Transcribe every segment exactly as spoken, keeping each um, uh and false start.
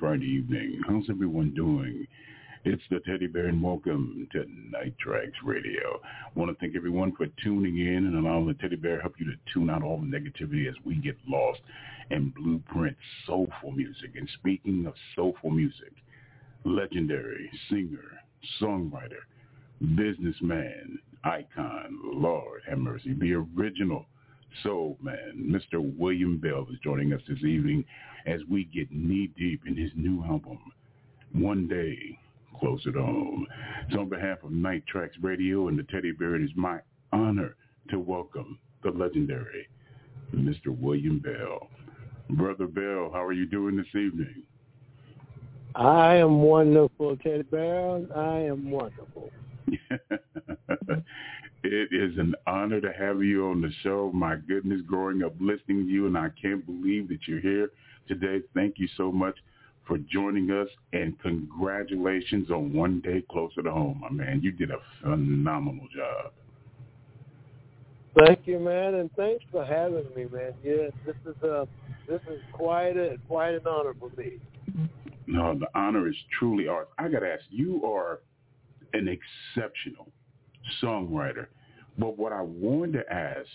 Friday evening. How's everyone doing? It's the Teddy Bear and welcome to Night Tracks Radio. I want to thank everyone for tuning in and allowing the Teddy Bear to help you to tune out all the negativity as we get lost in blueprint soulful music. And speaking of soulful music, legendary singer, songwriter, businessman, icon, Lord have mercy, the original soul man, Mister William Bell is joining us this evening as we get knee-deep in his new album, One Day Closer To Home. So on behalf of Night Tracks Radio and the Teddy Bear, it is my honor to welcome the legendary Mister William Bell. Brother Bell, how are you doing this evening? I am wonderful, Teddy Bear. I am wonderful. It is an honor to have you on the show. My goodness, growing up listening to you, and I can't believe that you're here today. Thank you so much for joining us, and congratulations on One Day Closer to Home, my man. You did a phenomenal job. Thank you, man, and thanks for having me, man. Yes, this is a this is quite a quite an honor for me. No, the honor is truly ours. I got to ask, you are an exceptional songwriter. But what I wanted to ask,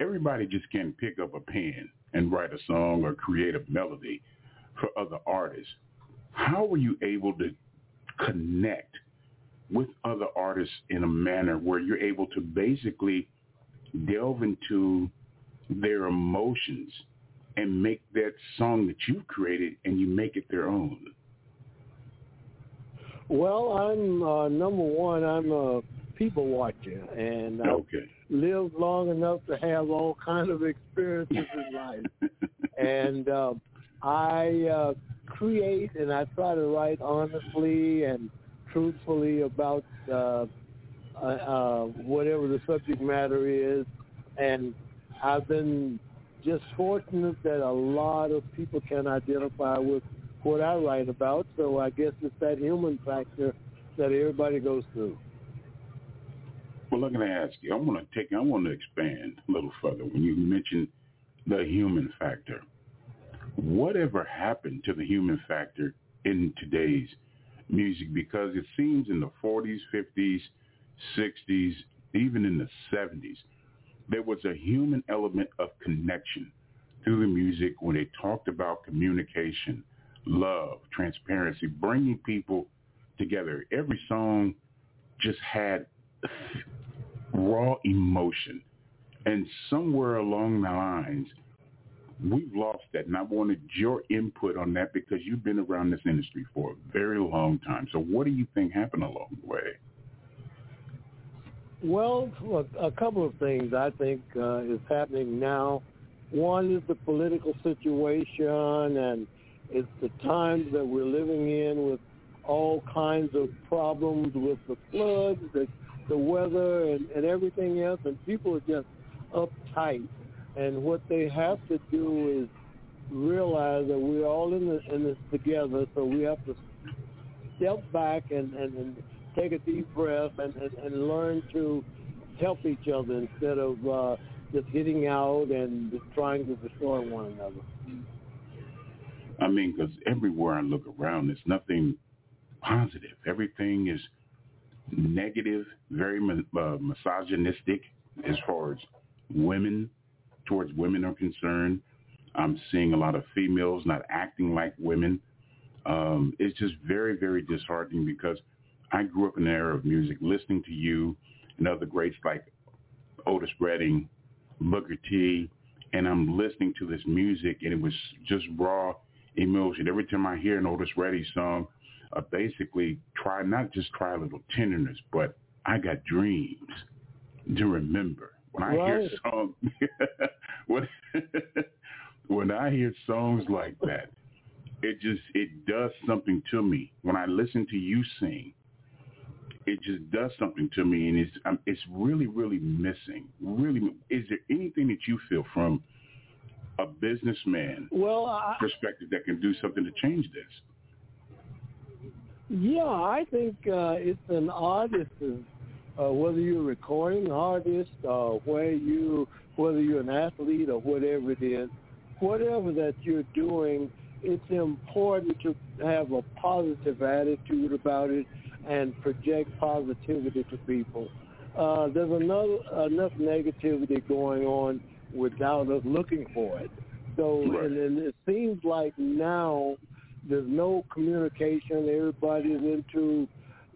everybody just can't pick up a pen and write a song or create a melody for other artists. How were you able to connect with other artists in a manner where you're able to basically delve into their emotions and make that song that you've created and you make it their own? Well, I'm, uh, number one, I'm a people watcher, and I okay. lived long enough to have all kind of experiences in life. And uh, I uh, create, and I try to write honestly and truthfully about uh, uh, uh, whatever the subject matter is. And I've been just fortunate that a lot of people can identify with what I write about. So I guess it's that human factor that everybody goes through. Well, I'm going to ask you, I want to take, I want to expand a little further. When you mentioned the human factor, whatever happened to the human factor in today's music? Because it seems in the forties, fifties, sixties, even in the seventies, there was a human element of connection through the music when they talked about communication, love, transparency, bringing people together. Every song just had raw emotion, and somewhere along the lines we've lost that, and I wanted your input on that because you've been around this industry for a very long time. So what do you think happened along the way? Well, a couple of things I think uh, is happening now. One is the political situation, and it's the times that we're living in with all kinds of problems with the floods, the the weather, and, and everything else, and people are just uptight. And what they have to do is realize that we're all in this, in this together, so we have to step back and, and, and take a deep breath and, and, and learn to help each other instead of uh, just hitting out and just trying to destroy one another. I mean, because everywhere I look around, there's nothing positive. Everything is negative, very uh, misogynistic as far as women, towards women are concerned. I'm seeing a lot of females not acting like women. Um, it's just very, very disheartening because I grew up in an era of music, listening to you and other greats like Otis Redding, Booker T, and I'm listening to this music, and it was just raw emotion. Every time I hear an Otis Redding song, I basically try, not just try a little tenderness, but I got dreams to remember. When I right. hear songs, when, when I hear songs like that, it just, it does something to me. When I listen to you sing, it just does something to me, and it's um, it's really, really missing. Really, is there anything that you feel from a businessman well, I, perspective that can do something to change this? Yeah, I think uh, it's an artist, uh, whether you're a recording artist or where you, whether you're an athlete or whatever it is, whatever that you're doing, it's important to have a positive attitude about it and project positivity to people. Uh, there's another, enough negativity going on without us looking for it. So, right. and, and it seems like now there's no communication. Everybody's into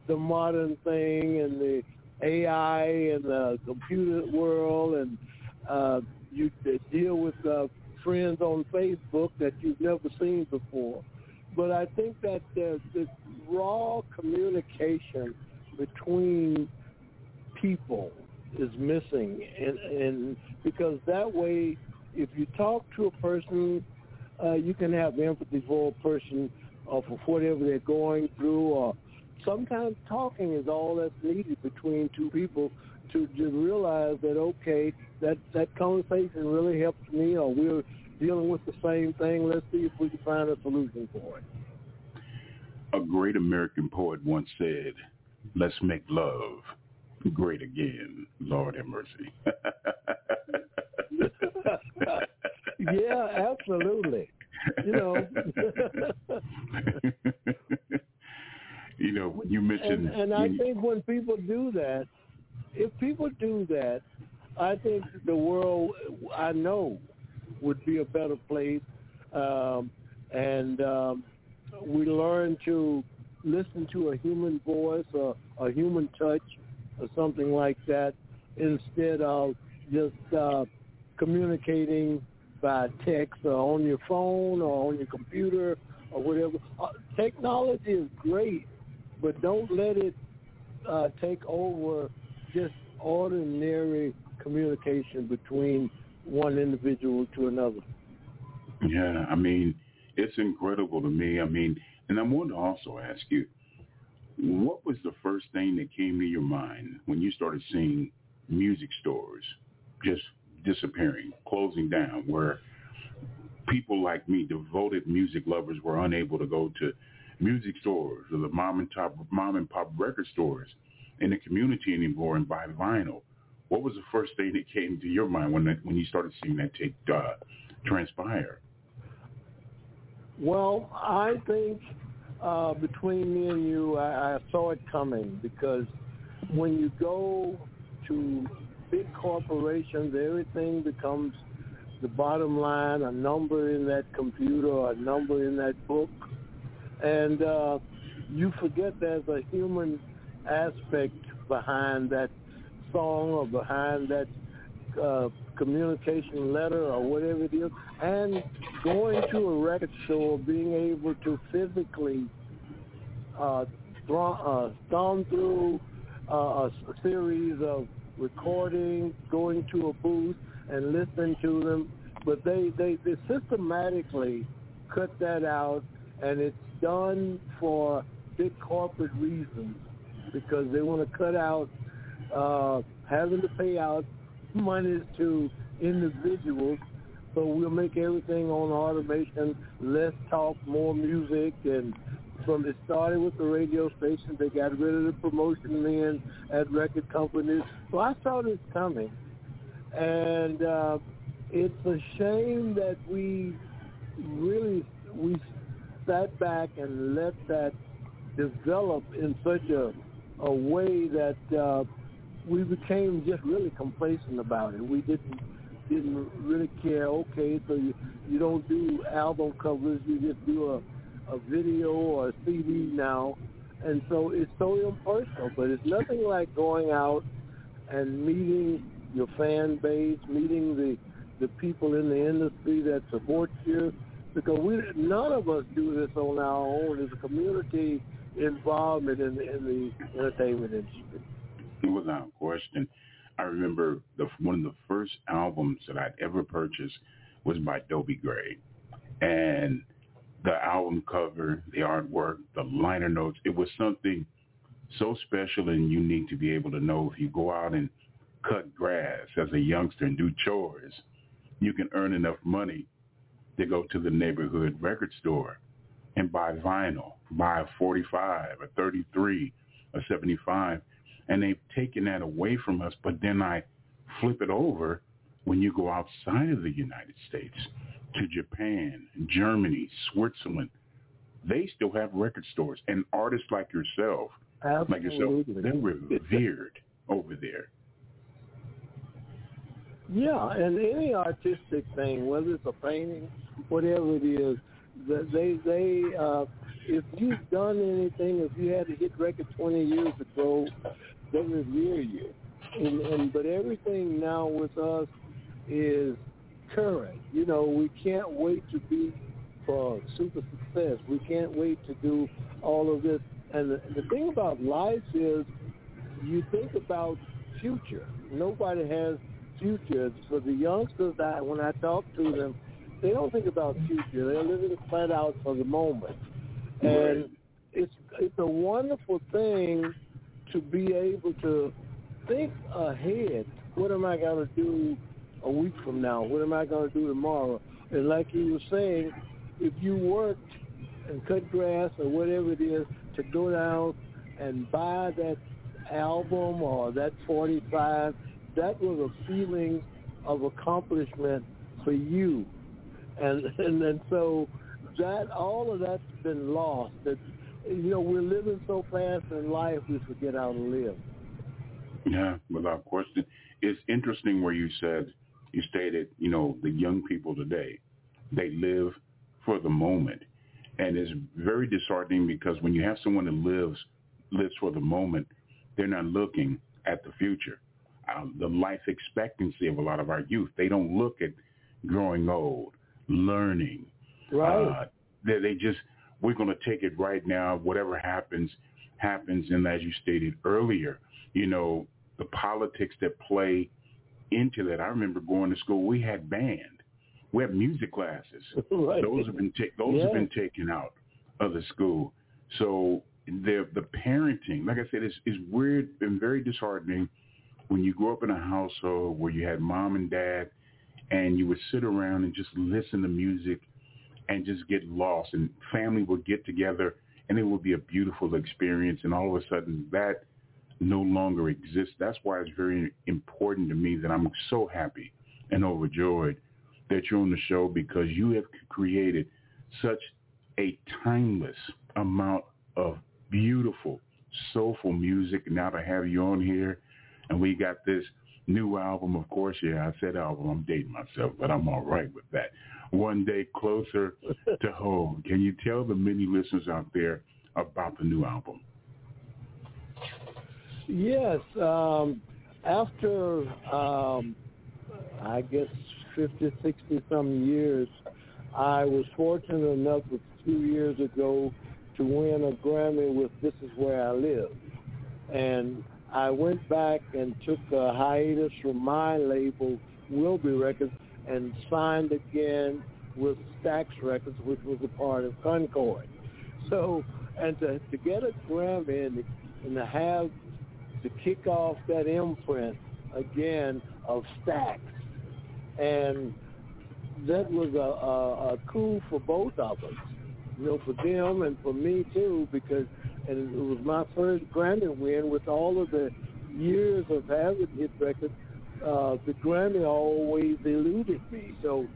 the modern thing and the A I and the computer world, and uh, you deal with uh, friends on Facebook that you've never seen before. But I think that there's this raw communication between people is missing, and, and because that way, if you talk to a person, uh, you can have empathy for a person or for whatever they're going through. Or sometimes talking is all that's needed between two people to just realize that, okay, that, that conversation really helped me, or we're dealing with the same thing. Let's see if we can find a solution for it. A great American poet once said, "Let's make love great again." Lord have mercy. Yeah, absolutely. You know. You know, you mentioned, and, and I you, think when people do that, if people do that, I think the world, I know, would be a better place, um, and um, we learn to listen to a human voice or a human touch or something like that instead of just uh, communicating by text or on your phone or on your computer or whatever. Uh, technology is great, but don't let it uh, take over just ordinary communication between one individual to another. Yeah, I mean, it's incredible to me. I mean, and I want to also ask you, what was the first thing that came to your mind when you started seeing music stores just disappearing, closing down, where people like me, devoted music lovers, were unable to go to music stores or the mom and top, mom and pop record stores in the community anymore and buy vinyl? What was the first thing that came to your mind when that, when you started seeing that take uh, transpire? Well, I think uh, between me and you, I, I saw it coming, because when you go to big corporations, everything becomes the bottom line, a number in that computer or a number in that book, and uh, you forget there's a human aspect behind that song or behind that uh, communication letter or whatever it is. And going to a record store, being able to physically uh, throm- uh, thumb through uh, a series of recordings, going to a booth and listening to them, but they, they, they systematically cut that out, and it's done for big corporate reasons, because they want to cut out Uh, having to pay out monies to individuals, so we'll make everything on automation, less talk, more music. And from it started with the radio station, they got rid of the promotion men at record companies. So I saw this coming, and uh, it's a shame that we really we sat back and let that develop in such a, a way that uh, we became just really complacent about it. We didn't didn't really care. Okay, so you, you don't do album covers, you just do a, a video or a C D now. And so it's so impersonal, but it's nothing like going out and meeting your fan base, meeting the, the people in the industry that support you, because we none of us do this on our own. It's a community involvement in, in the entertainment industry. Without question. I remember the, one of the first albums that I'd ever purchased was by Dobie Gray. And the album cover, the artwork, the liner notes, it was something so special and unique to be able to know if you go out and cut grass as a youngster and do chores, you can earn enough money to go to the neighborhood record store and buy vinyl, buy a forty-five, a thirty-three, a seventy-five. And they've taken that away from us, but then I flip it over when you go outside of the United States to Japan, Germany, Switzerland. They still have record stores, and artists like yourself, Absolutely. like yourself, they're revered over there. Yeah, and any artistic thing, whether it's a painting, whatever it is, they they uh, if you've done anything, if you had a hit record twenty years ago, they revere you. And, and but everything now with us is current. You know, we can't wait to be for super success. We can't wait to do all of this. And the, the thing about life is, you think about future. Nobody has future. For the youngsters, I, when I talk to them, they don't think about future. They're living flat out for the moment, and right. it's it's a wonderful thing to be able to think ahead. What am I going to do a week from now? What am I going to do tomorrow? And like you were saying, if you worked and cut grass or whatever it is, to go down and buy that album or that forty-five, that was a feeling of accomplishment for you. And, and and so that all of that's been lost. That, you know, we're living so fast in life, we forget how to live. Yeah, without question. It's interesting where you said, you stated, you know, the young people today, they live for the moment. And it's very disheartening because when you have someone that lives lives for the moment, they're not looking at the future. Uh, the life expectancy of a lot of our youth, they don't look at growing old, learning. Right. Uh, they, they just, we're going to take it right now. Whatever happens, happens. And as you stated earlier, you know, the politics that play into that. I remember going to school, we had band. We had music classes. Right. Those have been, ta- those yeah. have been taken out of the school. So the, the parenting, like I said, is is weird and very disheartening when you grow up in a household where you had mom and dad, and you would sit around and just listen to music and just get lost, and family would get together, and it would be a beautiful experience, and all of a sudden that no longer exists. That's why it's very important to me that I'm so happy and overjoyed that you're on the show, because you have created such a timeless amount of beautiful, soulful music. Now to have you on here, and we got this new album, of course. Yeah, I said album. I'm dating myself, but I'm all right with that. One Day Closer to Home. Can you tell the many listeners out there about the new album? Yes. Um, after, um, I guess, fifty, sixty-some years, I was fortunate enough a few years ago to win a Grammy with This Is Where I Live. And I went back and took a hiatus from my label, Wilby Records, and signed again with Stax Records, which was a part of Concord. So, and to, to get a Grammy and, and to have to kick off that imprint again of Stax, and that was a, a, a coup for both of us, you know, for them and for me too, because. And it was my first Grammy win with all of the years of having hit records. Uh, the Grammy always eluded me. So,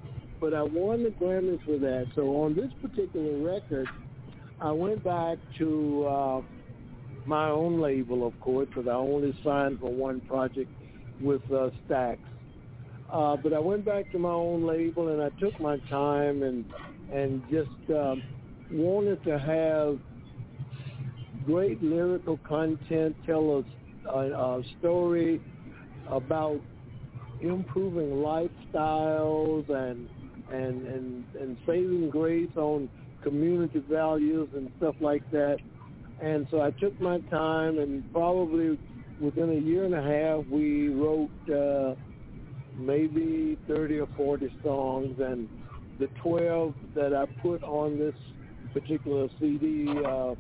but I won the Grammy for that. So on this particular record, I went back to uh, my own label, of course, because I only signed for one project with uh, Stax. Uh, but I went back to my own label, and I took my time and and just uh, wanted to have great lyrical content, tell a, a, a story about improving lifestyles and and and and saving grace on community values and stuff like that. And so I took my time, and probably within a year and a half, we wrote uh, maybe thirty or forty songs, and the twelve that I put on this particular C D, uh,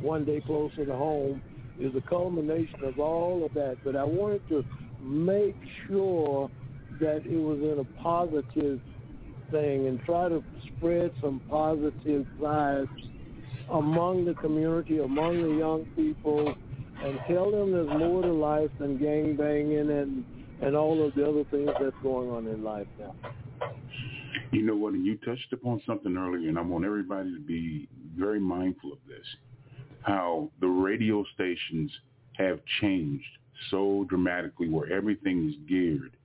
One Day Closer to Home, is a culmination of all of that. But I wanted to make sure that it was in a positive thing and try to spread some positive vibes among the community, among the young people, and tell them there's more to life than gangbanging and, and all of the other things that's going on in life now. You know what, and you touched upon something earlier, and I want everybody to be very mindful of this, how the radio stations have changed so dramatically where everything is geared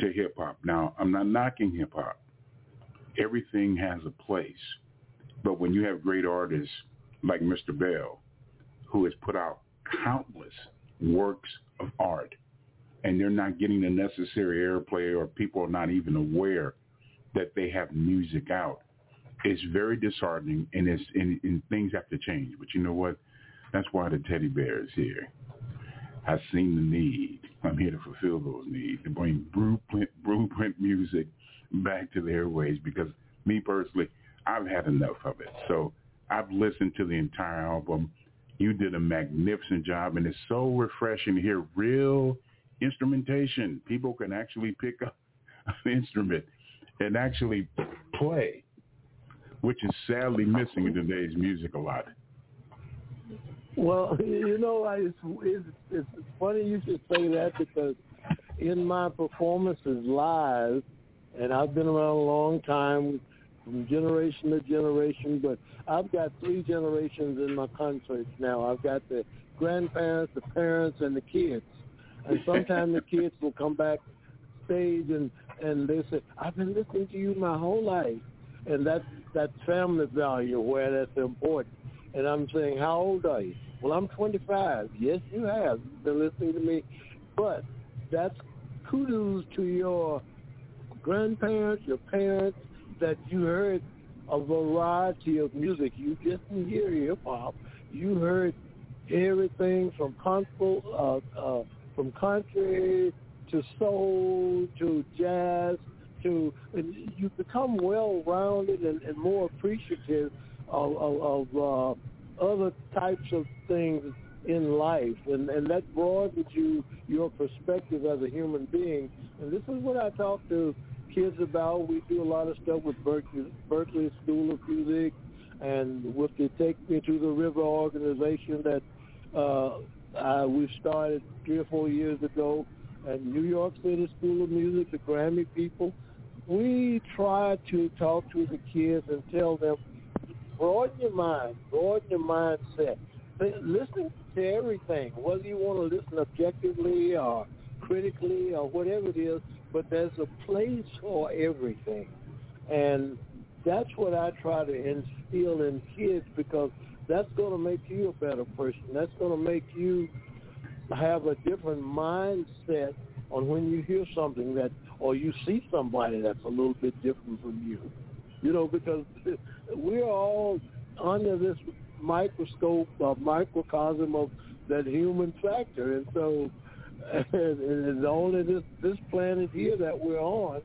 to hip-hop. Now, I'm not knocking hip-hop. Everything has a place. But when you have great artists like Mister Bell, who has put out countless works of art, and they're not getting the necessary airplay, or people are not even aware that they have music out, it's very disheartening, and, it's, and, and things have to change. But you know what? That's why the teddy bear is here. I've seen the need. I'm here to fulfill those needs, to bring blueprint, blueprint music back to the airways, because me personally, I've had enough of it. So I've listened to the entire album. You did a magnificent job, and it's so refreshing to hear real instrumentation. People can actually pick up an instrument and actually play, which is sadly missing in today's music a lot. Well, you know, it's, it's, it's funny you should say that, because in my performances live, and I've been around a long time, from generation to generation, but I've got three generations in my concerts now. I've got the grandparents, the parents, and the kids. And sometimes the kids will come back stage and, and they say, I've been listening to you my whole life. And that's, that's family value where that's important. And I'm saying, how old are you? Well, I'm twenty-five. Yes, you have. You've been listening to me. But that's kudos to your grandparents, your parents, that you heard a variety of music. You just didn't hear hip-hop. You heard everything from console, uh, uh, from country to soul to jazz. To, and you become well-rounded and, and more appreciative of, of, of uh, other types of things in life, and, and that broadens you, your perspective as a human being. And this is what I talk to kids about. We do a lot of stuff with Berkeley, Berkeley School of Music, and with the Take Me to the River organization that uh, I, we started three or four years ago, and New York City School of Music, the Grammy people. We try to talk to the kids and tell them, broaden your mind, broaden your mindset. Listen to everything, whether you want to listen objectively or critically or whatever it is, but there's a place for everything. And that's what I try to instill in kids, because that's going to make you a better person. That's going to make you have a different mindset on when you hear something that, or you see somebody that's a little bit different from you. You know, because we're all under this microscope, uh, microcosm of that human factor. And so it's only this, this planet here that we're on,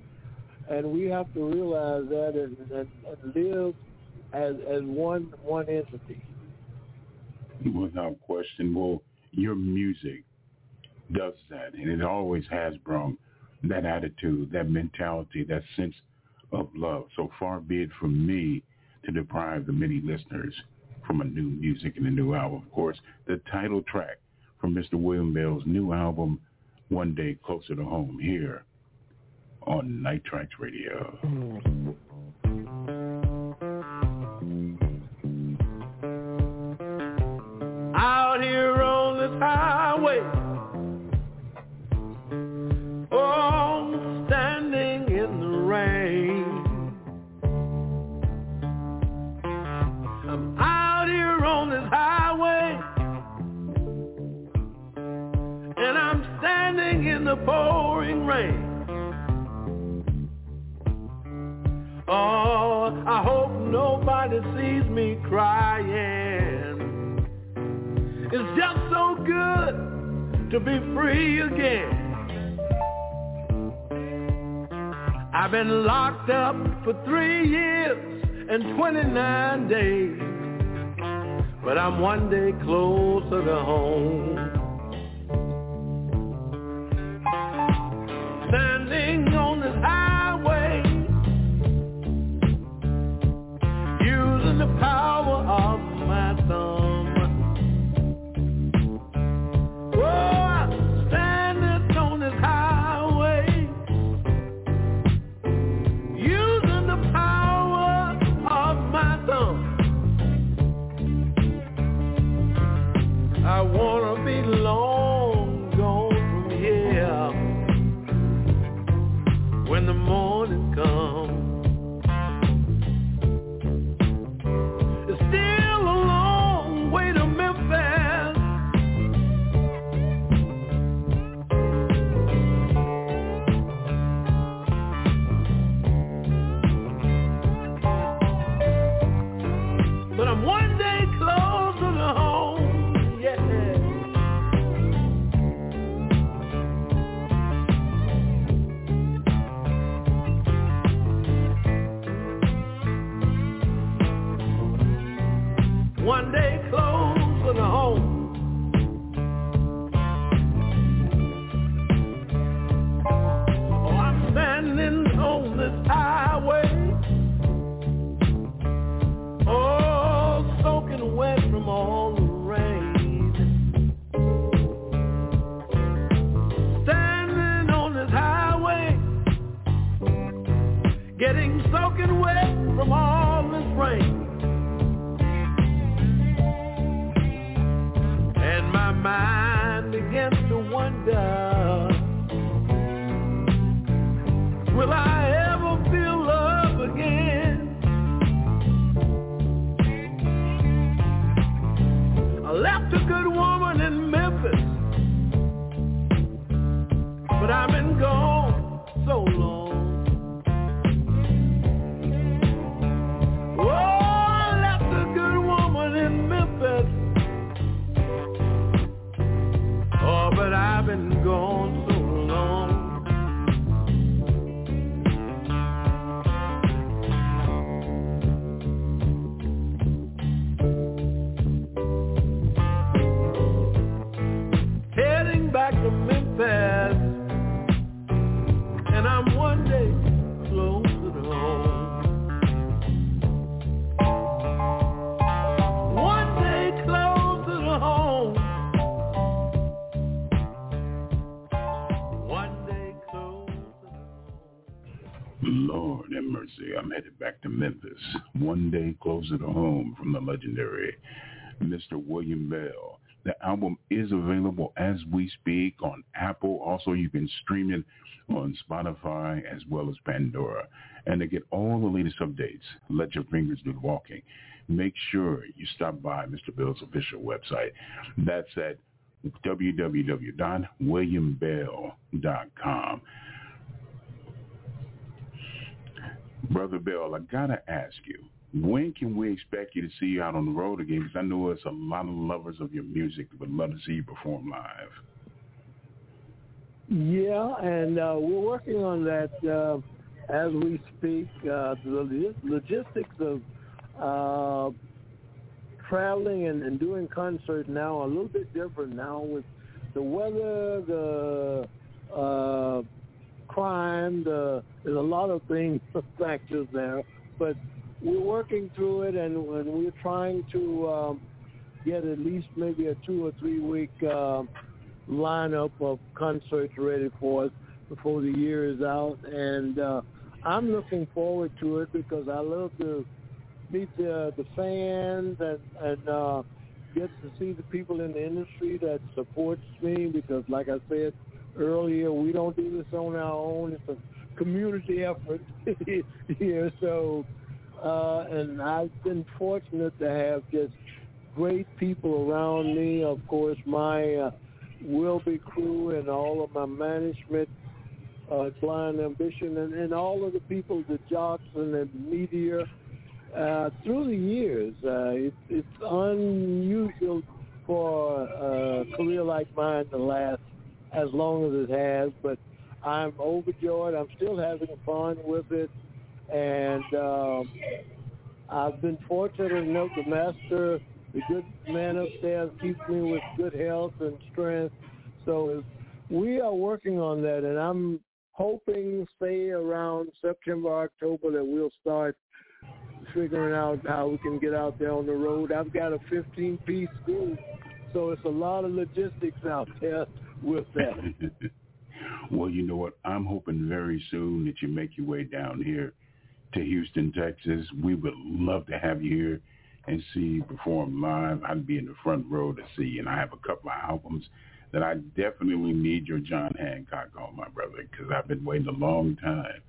and we have to realize that and, and, and live as as one one entity. Without question. Well, your music does that, and it always has brought that attitude, that mentality, that sense of love. So far be it from me to deprive the many listeners from a new music and a new album. Of course, the title track from Mister William Bell's new album, One Day Closer to Home, here on Night Tracks Radio. Mm-hmm. Out here on this highway, oh, pouring rain. Oh, I hope nobody sees me crying. It's just so good to be free again. I've been locked up for three years and twenty-nine days, but I'm one day closer to home. Standing on this highway, using the power of my thumb. Whoa. I wanna be long gone from here when the morning comes. It's still a long way to Memphis, but I'm one day closer to home. One day closer to home. Oh, I'm standing on this highway, oh, soaking wet from all the rain. Standing on this highway, getting soaking wet from all this rain. My mind begins to wonder, will I ever feel love again? I left a good woman in Memphis, but I've been gone so long. But I've been gone so long. Heading back to Memphis, and I'm one day closer to home. One day closer to home. Lord have mercy, I'm headed back to Memphis, one day closer to home, from the legendary Mister William Bell. The album is available as we speak on Apple. Also, you can stream it on Spotify as well as Pandora. And to get all the latest updates, let your fingers do the walking. Make sure you stop by Mister Bell's official website. That's at w w w dot william bell dot com. Brother Bell, I got to ask you, when can we expect you to see you out on the road again? Because I know it's a lot of lovers of your music that would love to see you perform live. Yeah, and uh, we're working on that uh, as we speak. Uh, the logistics of uh, traveling and, and doing concerts now are a little bit different now with the weather, the... Uh, crime, the, there's a lot of things, factors there, but we're working through it, and, and we're trying to um, get at least maybe a two or three week uh, lineup of concerts ready for us before the year is out, and uh, I'm looking forward to it because I love to meet the, the fans and, and uh, get to see the people in the industry that supports me, because like I said earlier, we don't do this on our own. It's a community effort here. So, uh, and I've been fortunate to have just great people around me. Of course, my uh, Wilby crew and all of my management, uh, Flying Ambition, and, and all of the people, the jocks and the media, uh, through the years. Uh, it, it's unusual for a career like mine to last as long as it has, but I'm overjoyed. I'm still having fun with it, and um, I've been fortunate enough to master. The good man upstairs keeps me with good health and strength. So we are working on that, and I'm hoping, say, around September, October, that we'll start figuring out how we can get out there on the road. I've got a fifteen-piece group, so it's a lot of logistics out there with that. Well, you know what? I'm hoping very soon that you make your way down here to Houston, Texas. We would love to have you here and see you perform live. I'd be in the front row to see you. And I have a couple of albums that I definitely need your John Hancock on, my brother, because I've been waiting a long time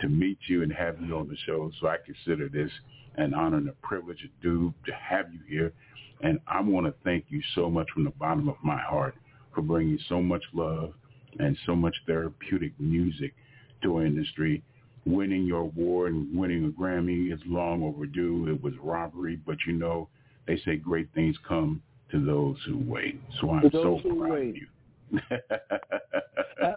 to meet you and have you on the show. So I consider this an honor and a privilege and due to have you here. And I want to thank you so much from the bottom of my heart for bringing so much love and so much therapeutic music to our industry. Winning your award and winning a Grammy is long overdue. It was robbery, but you know, they say great things come to those who wait. So I'm so proud wait. of you. uh,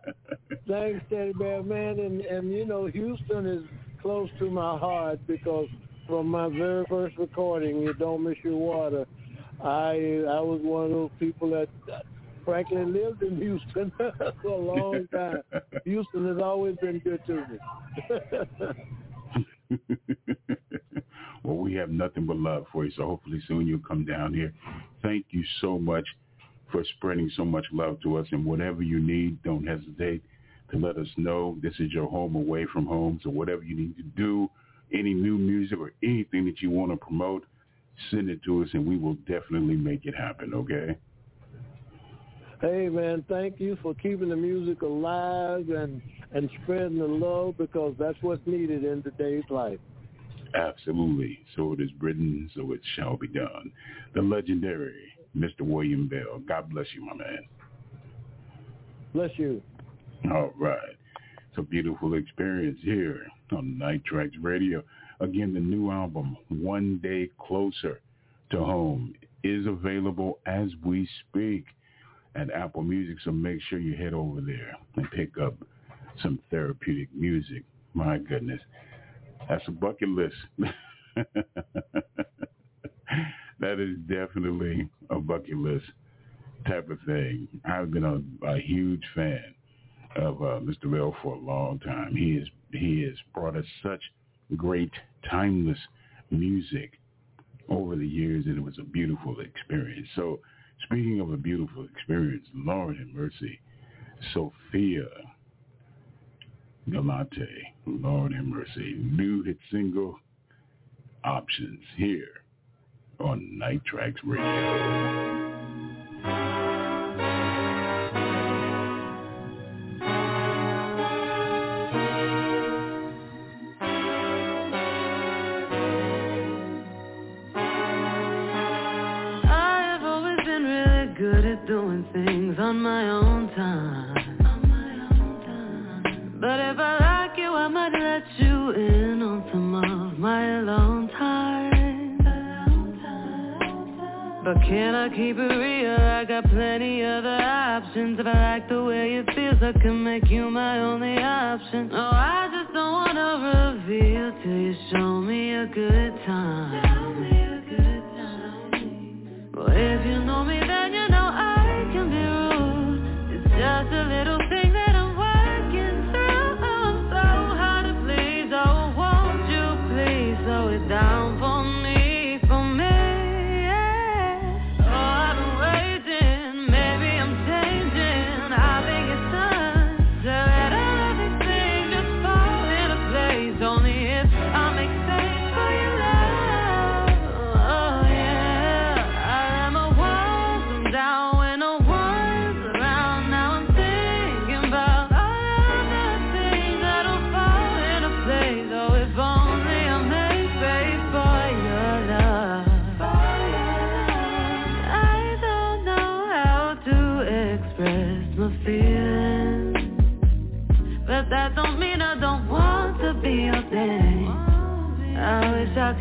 thanks, Teddy Bear, man. And, and, you know, Houston is close to my heart because from my very first recording, You Don't Miss Your Water, I I was one of those people that uh, frankly lived in Houston for a long time. Houston has always been good to me. Well, we have nothing but love for you, so hopefully soon you'll come down here. Thank you so much for spreading so much love to us, and whatever you need, don't hesitate to let us know. This is your home away from home, so whatever you need to do, any new music or anything that you want to promote, send it to us, and we will definitely make it happen, okay? Hey, man, thank you for keeping the music alive and, and spreading the love because that's what's needed in today's life. Absolutely. So it is written, so it shall be done. The legendary Mister William Bell. God bless you, my man. Bless you. All right. It's a beautiful experience here on Night Tracks Radio. Again, the new album, One Day Closer to Home, is available as we speak at Apple Music, so make sure you head over there and pick up some therapeutic music. My goodness, that's a bucket list. That is definitely a bucket list type of thing. I've been a, a huge fan of uh, Mister Bell for a long time. He is he has brought us such great, timeless music over the years, and it was a beautiful experience. So, speaking of a beautiful experience, Lord have mercy, Sophia Galante, Lord have mercy, new hit single, Options, here on Night Tracks Radio. Can I keep it real? I got plenty other options. If I like the way it feels, I can make you my only option. No, I just don't wanna reveal till you show me a good time. Show me a good time. Well, if you know me, then you know I can be rude. It's just a little thing that I'm working through. I'm so hard to please. Oh, won't you please slow it down for me? Only if I make space for your love.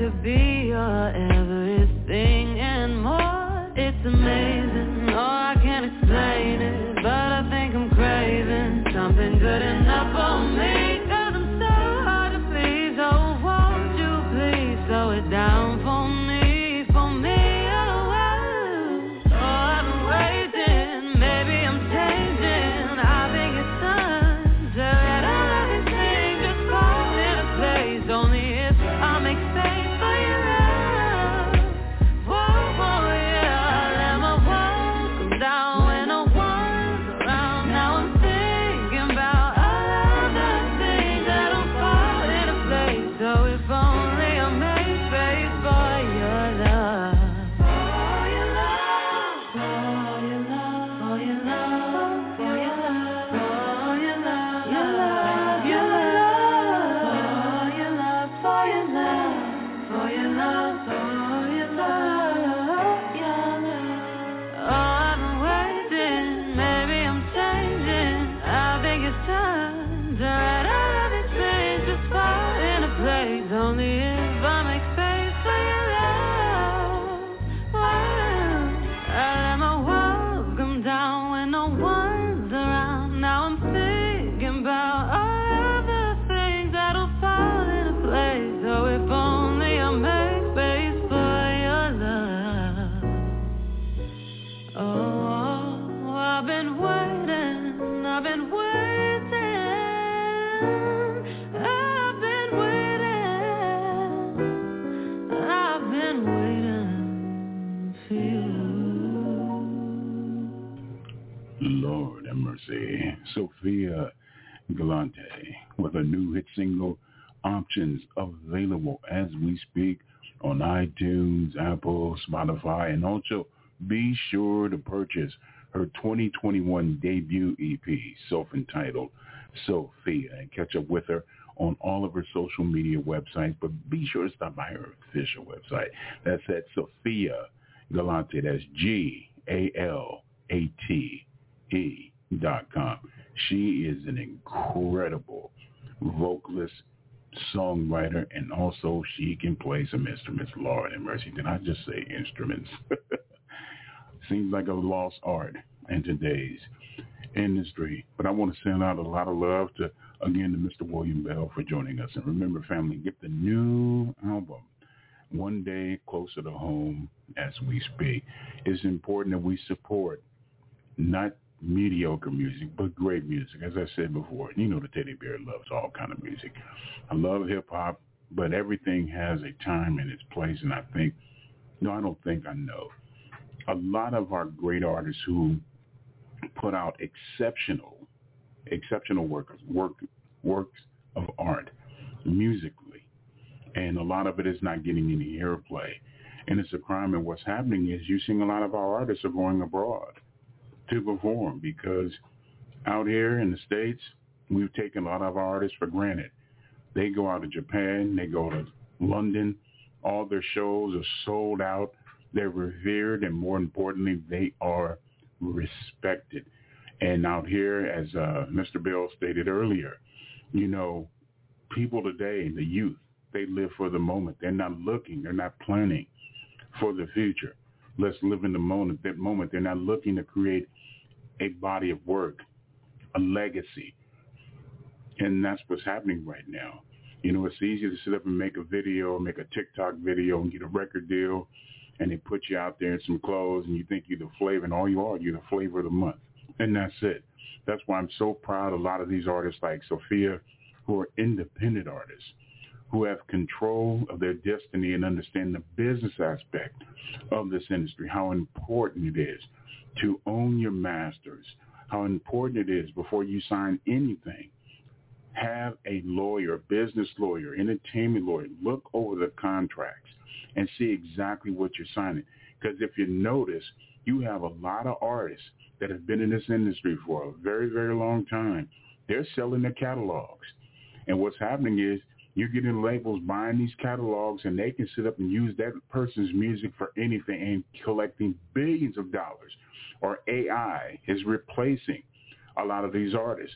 could be your everything and more. It's amazing, oh I can't explain it, but I think I'm craving something good enough for me. God, I'm so hard to please, oh won't you please slow it down for me, for me, oh wow. Oh I've been waiting, maybe I'm changing, I think it's time to let all of these things just fall into place. Only if I make space for your love. Whoa, oh yeah, I let my walls come down when I was around. Now I'm thinking about all of the things that don't fall into place. So if only I made space for your love. For your love, for your love, for your love, for your love, for your love, your love, your love, for your love, for your love, for your love, for your love, your love. Oh, I've been waiting, maybe I'm changing. I think it's time to let all of these things just fall into place. Only if I make space for your love. Wow. I let my walls come down when no one's around. Now I'm thinking about all of the things that'll fall into place. So if only I make space for your love. Oh, I've been waiting, I've been waiting, I've been waiting, I've been waiting for you. Lord have mercy. Sophia Galante with a new hit single, Options, available as we speak on iTunes, Apple, Spotify, and also be sure to purchase her twenty twenty-one debut E P, self-entitled Sophia, and catch up with her on all of her social media websites, but be sure to stop by her official website. That's at Sophia Galante, that's G A L A T E dot com. She is an incredible vocalist, songwriter, and also she can play some instruments. Lord have mercy, did I just say instruments? Seems like a lost art in today's industry. But I want to send out a lot of love to, again, to Mister William Bell for joining us. And remember, family, get the new album, One Day Closer to Home, as we speak. It's important that we support not mediocre music, but great music. As I said before, you know the teddy bear loves all kind of music. I love hip-hop, but everything has a time and its place, and I think, no, I don't think I know. A lot of our great artists who put out exceptional, exceptional workers, work, works of art musically, and a lot of it is not getting any airplay, and it's a crime, and what's happening is you're seeing a lot of our artists are going abroad to perform, because out here in the States, we've taken a lot of our artists for granted. They go out to Japan, they go to London, all their shows are sold out, they're revered, and more importantly, they are respected. And out here, as uh, Mister Bell stated earlier, you know, people today, the youth, they live for the moment. They're not looking, they're not planning for the future. Let's live in the moment, that moment. They're not looking to create a body of work, a legacy. And that's what's happening right now. You know, it's easy to sit up and make a video, make a TikTok video and get a record deal, and they put you out there in some clothes and you think you're the flavor, and all you are, you're the flavor of the month. And that's it. That's why I'm so proud of a lot of these artists like Sophia, who are independent artists, who have control of their destiny and understand the business aspect of this industry, how important it is to own your masters, how important it is before you sign anything, have a lawyer, business lawyer, entertainment lawyer, look over the contracts and see exactly what you're signing. Because if you notice, you have a lot of artists that have been in this industry for a very, very long time. They're selling their catalogs. And what's happening is, you're getting labels buying these catalogs, and they can sit up and use that person's music for anything and collecting billions of dollars. Or A I is replacing a lot of these artists.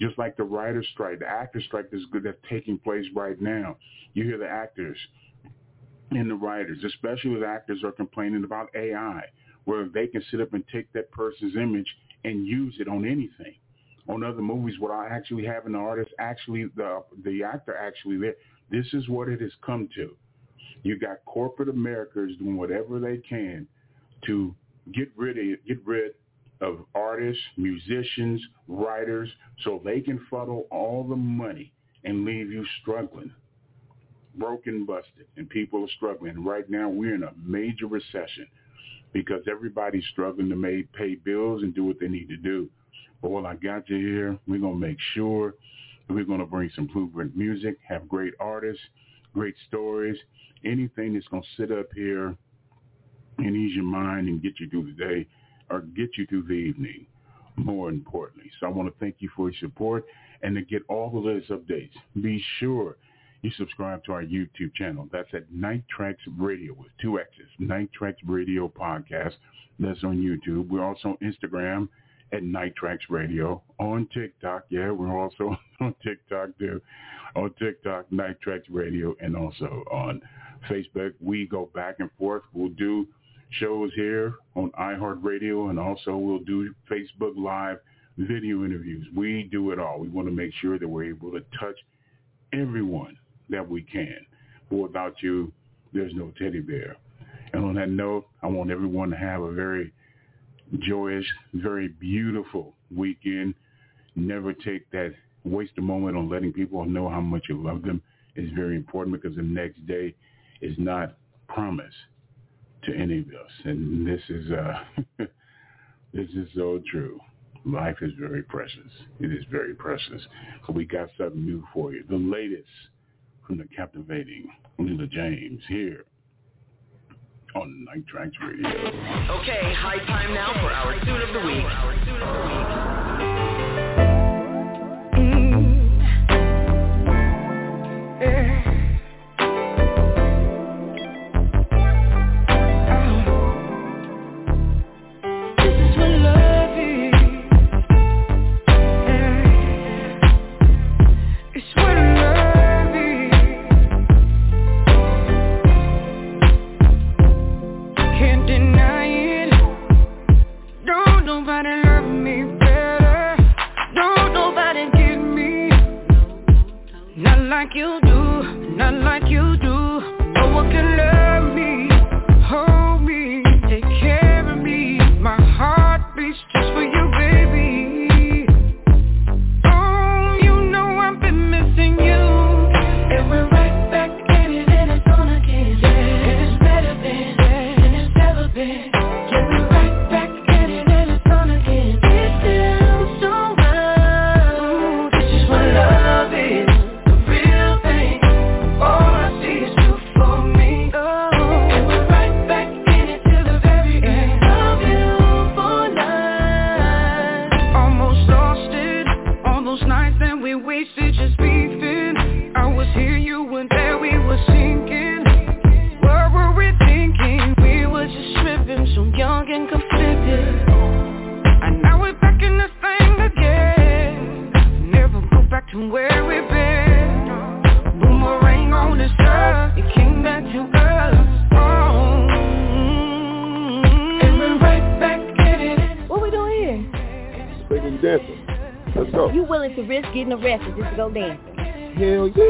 Just like the writer's strike, the actor's strike is good, that's taking place right now. You hear the actors and the writers, especially with actors, are complaining about A I, where they can sit up and take that person's image and use it on anything, on other movies, without actually having the artist actually, the the actor actually there. This is what it has come to. You got corporate America is doing whatever they can to get rid of get rid of artists, musicians, writers, so they can funnel all the money and leave you struggling, broken, busted, and people are struggling. Right now, we're in a major recession because everybody's struggling to make, pay bills and do what they need to do. But while I got you here, we're going to make sure that we're going to bring some blueprint music, have great artists, great stories, anything that's going to sit up here and ease your mind and get you through the day or get you through the evening, more importantly. So I want to thank you for your support. And to get all the latest updates, be sure you subscribe to our YouTube channel. That's at Night Tracks Radio with two X's, Night Tracks Radio Podcast. That's on YouTube. We're also on Instagram at Night Tracks Radio. On TikTok, yeah, we're also on TikTok too. On TikTok, Night Tracks Radio, and also on Facebook. We go back and forth. We'll do shows here on iHeartRadio, and also we'll do Facebook Live video interviews. We do it all. We want to make sure that we're able to touch everyone that we can. But without you, there's no teddy bear. And on that note, I want everyone to have a very joyous, very beautiful weekend. Never take that, waste a moment on letting people know how much you love them. It's very important, because the next day is not promised to any of us. And this is uh, this is so true. Life is very precious. It is very precious. So we got something new for you. The latest from the captivating Leela James here on Night Tracks Radio. Okay, high time now for our tune of the week. Our tune of the week. Mm. Yeah. Oh. This is what love is. Yeah. It's what love. Like you do, not like you do. No one can love me, hold me, take care of me. My heart beats just for you, baby. Oh, you know I've been missing you. And we're right back at it, and it's on again. Yeah, and it's better than, yeah, and it's never been. Yeah, we're right back at it, and it's on again. It feels so wrong. This is what love is. You willing to risk getting arrested just to go dancing? Hell yeah.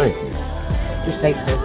Thank you. Just stay safe.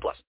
plus.